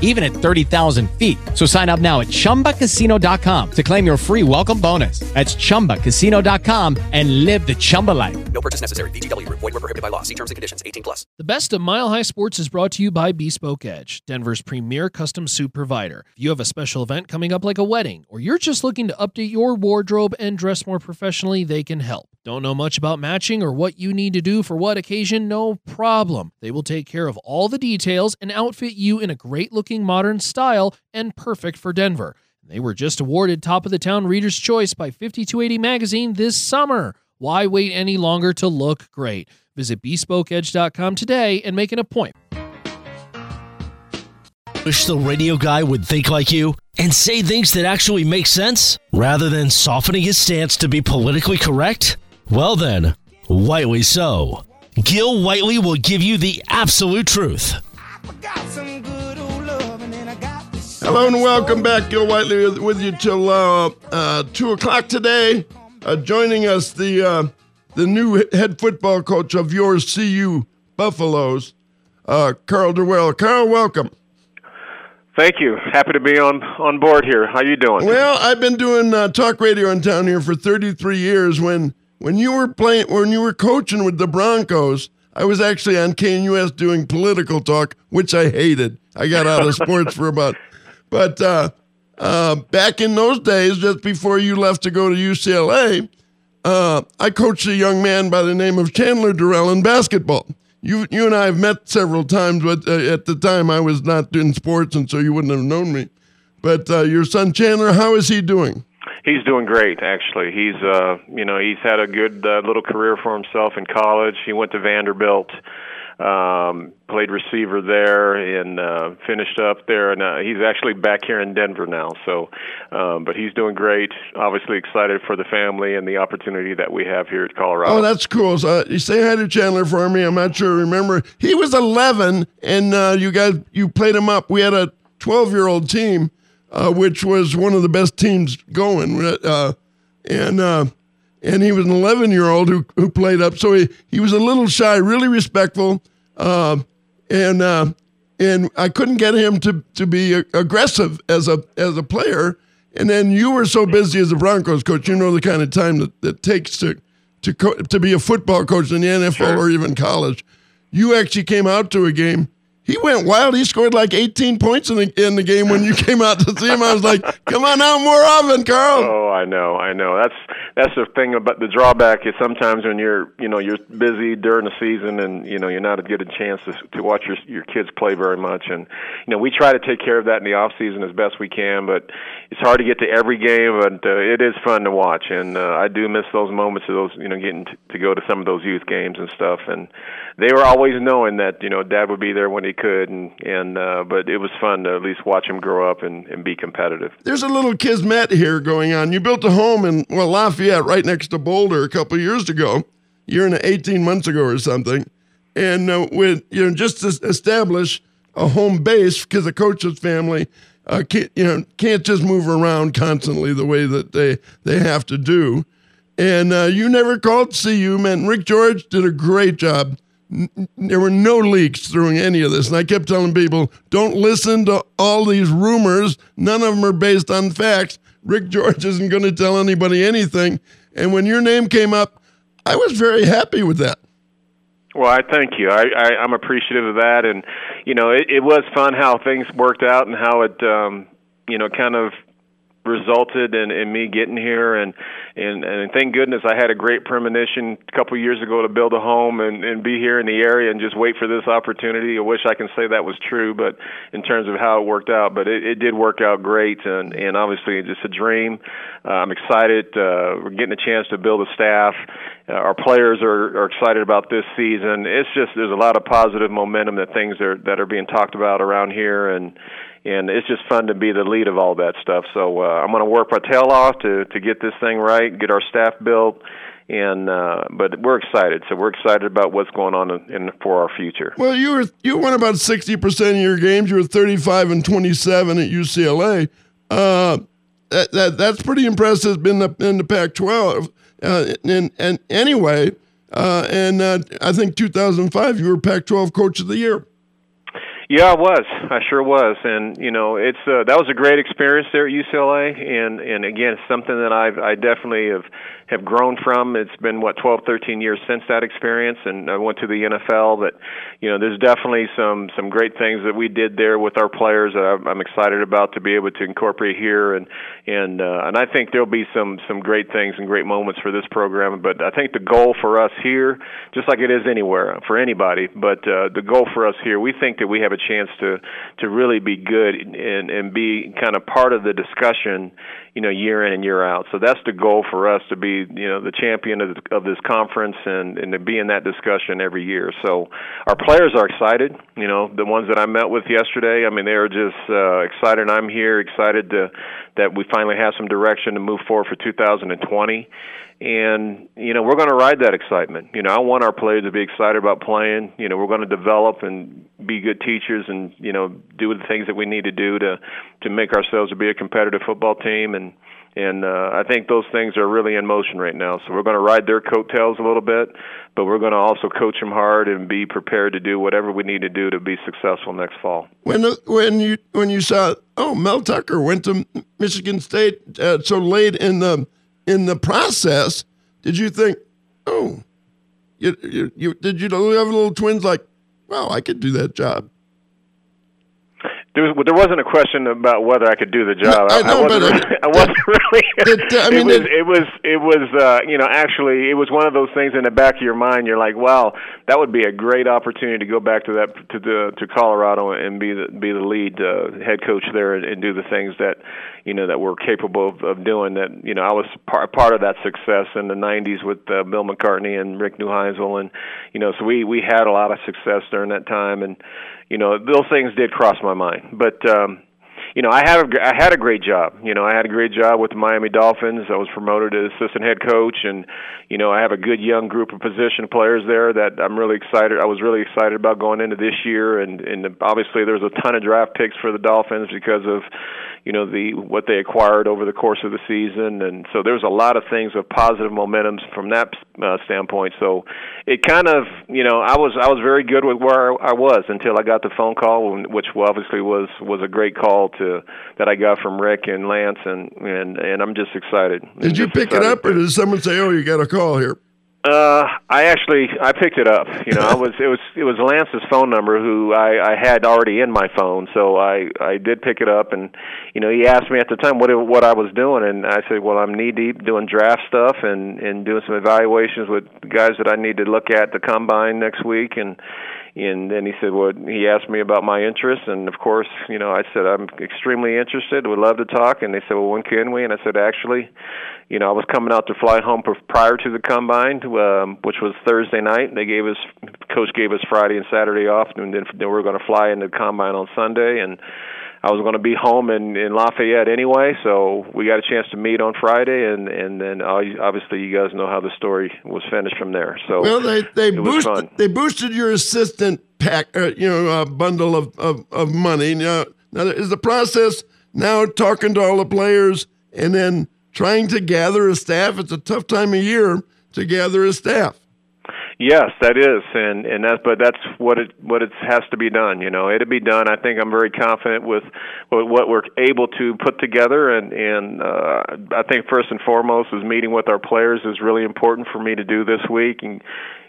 even at 30,000 feet. So sign up now at chumbacasino.com to claim your free welcome bonus. That's chumbacasino.com and live the Chumba life. No purchase necessary. VGW. Void where prohibited by law. See terms and conditions. 18 plus. The best of Mile High Sports is brought to you by Bespoke Edge, Denver's premier custom suit provider. If you have a special event coming up like a wedding, or you're just looking to update your wardrobe and dress more professionally, they can help. Don't know much about matching or what you need to do for what occasion? No problem. They will take care of all the details and outfit you in a great-looking modern style and perfect for Denver. They were just awarded Top of the Town Reader's Choice by 5280 Magazine this summer. Why wait any longer to look great? Visit bespokeedge.com today and make an appointment. Wish the radio guy would think like you and say things that actually make sense rather than softening his stance to be politically correct? Well then, Whiteley so. Gil Whiteley will give you the absolute truth. Hello and welcome back. Gil Whiteley with you till 2 o'clock today. Joining us, the new head football coach of your CU Buffaloes, Karl Dorrell. Karl, welcome. Thank you. Happy to be on board here. How you doing? Well, I've been doing talk radio in town here for 33 years. When you were playing, when you were coaching with the Broncos, I was actually on KNUS doing political talk, which I hated. I got out of sports for about, but back in those days, just before you left to go to UCLA, I coached a young man by the name of Chandler Dorrell in basketball. You and I have met several times, but at the time I was not in sports, and so you wouldn't have known me. But your son Chandler, how is he doing? He's doing great, actually. He's he's had a good little career for himself in college. He went to Vanderbilt, played receiver there, and finished up there. And he's actually back here in Denver now. So, but he's doing great. Obviously excited for the family and the opportunity that we have here at Colorado. Oh, that's cool. So, you say hi to Chandler for me. I'm not sure. Remember, he was 11, and you played him up. We had a 12-year-old team. Which was one of the best teams going, and he was an 11-year-old who played up. So he was a little shy, really respectful, and I couldn't get him to be aggressive as a player. And then you were so busy as a Broncos coach, you know the kind of time that takes to be a football coach in the NFL sure. or even college. You actually came out to a game. He went wild. He scored like 18 points in the game when you came out to see him. I was like, come on out more often, Karl. Oh, I know. That's the thing about the drawback is sometimes when you're busy during the season and, you're not going to get a chance to watch your kids play very much. And, we try to take care of that in the off season as best we can, but it's hard to get to every game, but it is fun to watch. And I do miss those moments of those, getting to go to some of those youth games and stuff. And they were always knowing that, Dad would be there when he could, and but it was fun to at least watch him grow up and be competitive. There's a little kismet here going on. You built a home in Lafayette right next to Boulder a couple of years ago, 18 months ago or something, and with just to establish a home base because the coach's family can't just move around constantly the way that they have to do, and you never called CU man. Rick George did a great job. There were no leaks during any of this. And I kept telling people, don't listen to all these rumors. None of them are based on facts. Rick George isn't going to tell anybody anything. And when your name came up, I was very happy with that. Well, I thank you. I'm appreciative of that. And, it was fun how things worked out and how it, kind of resulted in me getting here and thank goodness I had a great premonition a couple of years ago to build a home and be here in the area and just wait for this opportunity. I wish I can say that was true, but in terms of how it worked out, but it did work out great and obviously it's just a dream. I'm excited. We're getting a chance to build a staff. Our players are excited about this season. It's just there's a lot of positive momentum that things that are being talked about around here and it's just fun to be the lead of all that stuff. So I'm going to work my tail off to get this thing right, get our staff built, And but we're excited. So we're excited about what's going on in for our future. Well, you won about 60% of your games. You were 35-27 at UCLA. That's pretty impressive. Been in the Pac-12. I think 2005 you were Pac-12 Coach of the Year. Yeah, I was. I sure was. And, you know, it's that was a great experience there at UCLA. And again, something that I definitely have grown from. It's been, 12-13 years since that experience. And I went to the NFL. But, you know, there's definitely some great things that we did there with our players that I'm excited about to be able to incorporate here. And I think there'll be some great things and great moments for this program. But I think the goal for us here, just like it is anywhere for anybody, but the goal for us here, we think that we have a chance to really be good and be kind of part of the discussion, you know, year in and year out. So that's the goal for us, to be, you know, the champion of this conference and to be in that discussion every year. So our players are excited. You know, the ones that I met with yesterday, I mean, they are just excited. I'm here excited that we finally have some direction to move forward for 2020. And, you know, we're going to ride that excitement. You know, I want our players to be excited about playing. You know, we're going to develop and be good teachers and, you know, do the things that we need to do to make ourselves to be a competitive football team. And I think those things are really in motion right now. So we're going to ride their coattails a little bit, but we're going to also coach them hard and be prepared to do whatever we need to do to be successful next fall. When you saw, Mel Tucker went to Michigan State so late in the process, did you think, did you have little twins like, wow, I could do that job? There wasn't a question about whether I could do the job. I wasn't really. Actually, it was one of those things in the back of your mind. You're like, wow, that would be a great opportunity to go back to that to Colorado and be the lead head coach there and do the things that, you know, that we're capable of doing. That, you know, I was part of that success in the '90s with Bill McCartney and Rick Neuheisel, and, you know, so we had a lot of success during that time. And, you know, those things did cross my mind. But, you know, I had a great job. You know, I had a great job with the Miami Dolphins. I was promoted to assistant head coach, and, you know, I have a good young group of position players there that I'm really excited. I was really excited about going into this year, and obviously there's a ton of draft picks for the Dolphins because of, you know, what they acquired over the course of the season, and so there's a lot of things of positive momentum from that standpoint. So it kind of, you know, I was very good with where I was until I got the phone call, which obviously was a great call that I got from Rick and Lance, and I'm just excited. Did you pick it up, or did someone say, you got a call here? I picked it up. You know, it was Lance's phone number, who I had already in my phone, so I did pick it up, and, you know, he asked me at the time what I was doing, and I said, well, I'm knee deep doing draft stuff and doing some evaluations with guys that I need to look at the combine next week, and then he said, well, he asked me about my interests, and of course, you know, I said, I'm extremely interested, would love to talk, and they said, well, when can we? And I said, actually, you know, I was coming out to fly home prior to the combine, which was Thursday night. Coach gave us Friday and Saturday off, and then we were going to fly into the combine on Sunday, and I was going to be home in Lafayette anyway, so we got a chance to meet on Friday, and then obviously you guys know how the story was finished from there. So they boosted your assistant pack, bundle of money. Now is the process now talking to all the players and then trying to gather a staff? It's a tough time of year to gather a staff. Yes, that is, and that's what it has to be done. You know, it'll be done. I think I'm very confident with what we're able to put together, and I think first and foremost is meeting with our players is really important for me to do this week, and,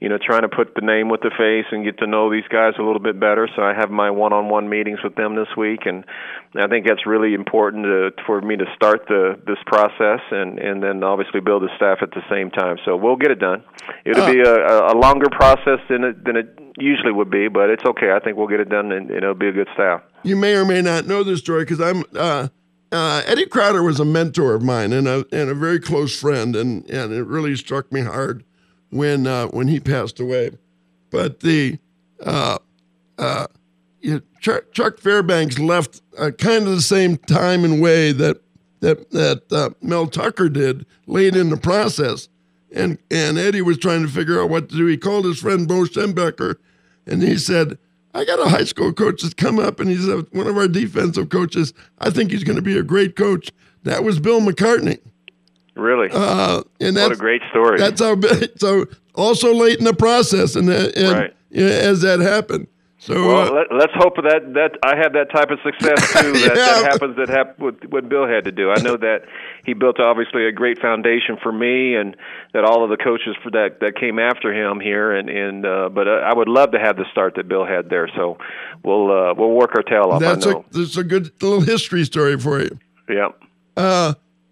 you know, trying to put the name with the face and get to know these guys a little bit better. So I have my one-on-one meetings with them this week, and I think that's really important for me to start this process and then obviously build a staff at the same time. So we'll get it done. It'll be a longer process than it usually would be, but it's okay. I think we'll get it done, and it'll be a good staff. You may or may not know this story, because I'm Eddie Crowder was a mentor of mine and a very close friend, and it really struck me hard when he passed away. But Chuck Fairbanks left kind of the same time and way that Mel Tucker did, late in the process. And Eddie was trying to figure out what to do. He called his friend Bo Schenbecker, and he said, I got a high school coach that's come up, and he's one of our defensive coaches. I think he's going to be a great coach. That was Bill McCartney. Really? And what a great story. That's how. So also late in the process, and right. As that happened. So well, let's hope that I have that type of success too. That, yeah. that happens what Bill had to do. I know that he built obviously a great foundation for me, and that all of the coaches for that came after him here. But I would love to have the start that Bill had there. So we'll work our tail off. That's a good little history story for you. Yeah.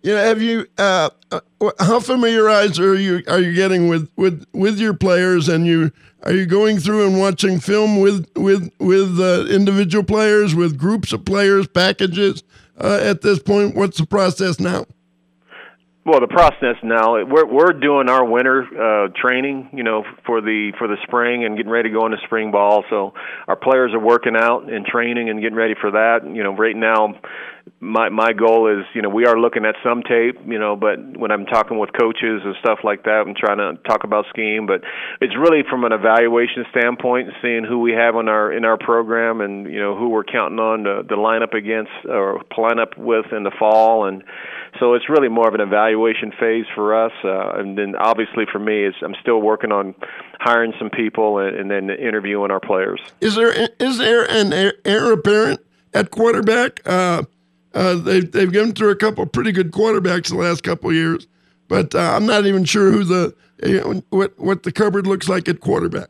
Have you? How familiarized are you getting with your players? And are you going through and watching film with individual players, with groups of players, packages? At this point, what's the process now? Well, the process now, we're doing our winter training, for the spring and getting ready to go into spring ball. So our players are working out and training and getting ready for that. Right now, my goal is, we are looking at some tape, but when I'm talking with coaches and stuff like that, I'm trying to talk about scheme. But it's really from an evaluation standpoint, seeing who we have in our program and who we're counting on to line up against or line up with in the fall. And so it's really more of an evaluation phase for us, and then obviously for me, I'm still working on hiring some people and then interviewing our players. Is there an heir apparent at quarterback? They've gone through a couple of pretty good quarterbacks the last couple of years, but I'm not even sure who what the cupboard looks like at quarterback.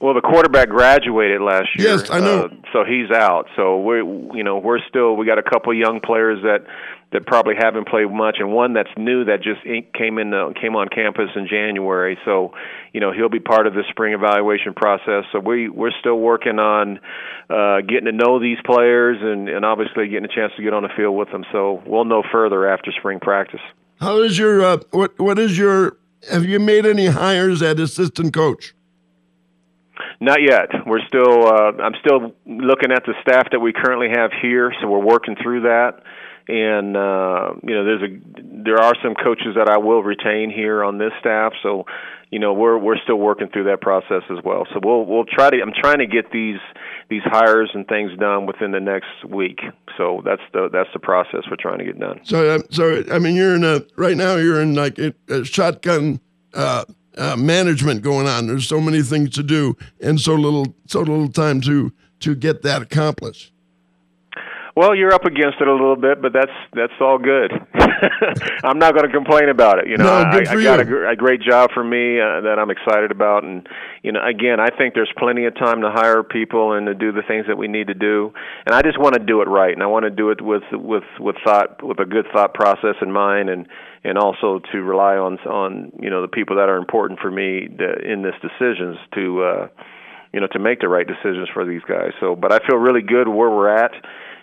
Well, the quarterback graduated last year. Yes, I know. So he's out. So we got a couple of young players that probably haven't played much, and one that's new that just came on campus in January. So, he'll be part of the spring evaluation process. So we're still working on getting to know these players and obviously getting a chance to get on the field with them. So we'll know further after spring practice. How is your have you made any hires at assistant coach? Not yet. We're still. I'm still looking at the staff that we currently have here, so we're working through that. And there are some coaches that I will retain here on this staff. So, we're still working through that process as well. So we'll try to. I'm trying to get these hires and things done within the next week. So that's the process we're trying to get done. So you're in like a shotgun. Management going on. There's so many things to do and so little time to get that accomplished. Well, you're up against it a little bit, but that's all good. I'm not going to complain about it. I got a great job for me that I'm excited about, and again, I think there's plenty of time to hire people and to do the things that we need to do. And I just want to do it right, and I want to do it with thought, with a good thought process in mind, and also to rely on the people that are important for me in this decisions to make the right decisions for these guys. So, but I feel really good where we're at,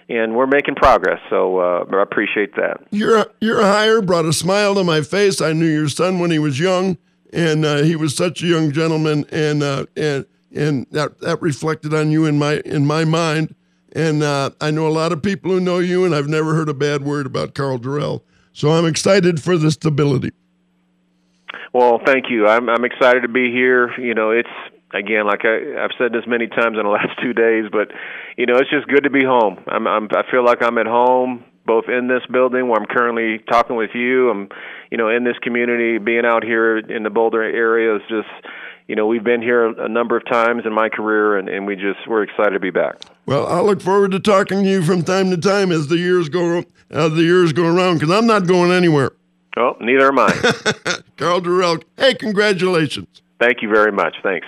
and we're making progress. So I appreciate that. Your hire brought a smile to my face. I knew your son when he was young, and he was such a young gentleman, and that reflected on you in my mind. And I know a lot of people who know you, and I've never heard a bad word about Karl Dorrell. So I'm excited for the stability. Well, thank you. I'm excited to be here. It's again, like I've said this many times in the last 2 days, but it's just good to be home. I feel like I'm at home, both in this building where I'm currently talking with you. I'm, in this community, being out here in the Boulder area is just, we've been here a number of times in my career, and we're excited to be back. Well, I look forward to talking to you from time to time as the years go around, because I'm not going anywhere. Oh, neither am I. Karl Dorrell, hey, congratulations. Thank you very much. Thanks.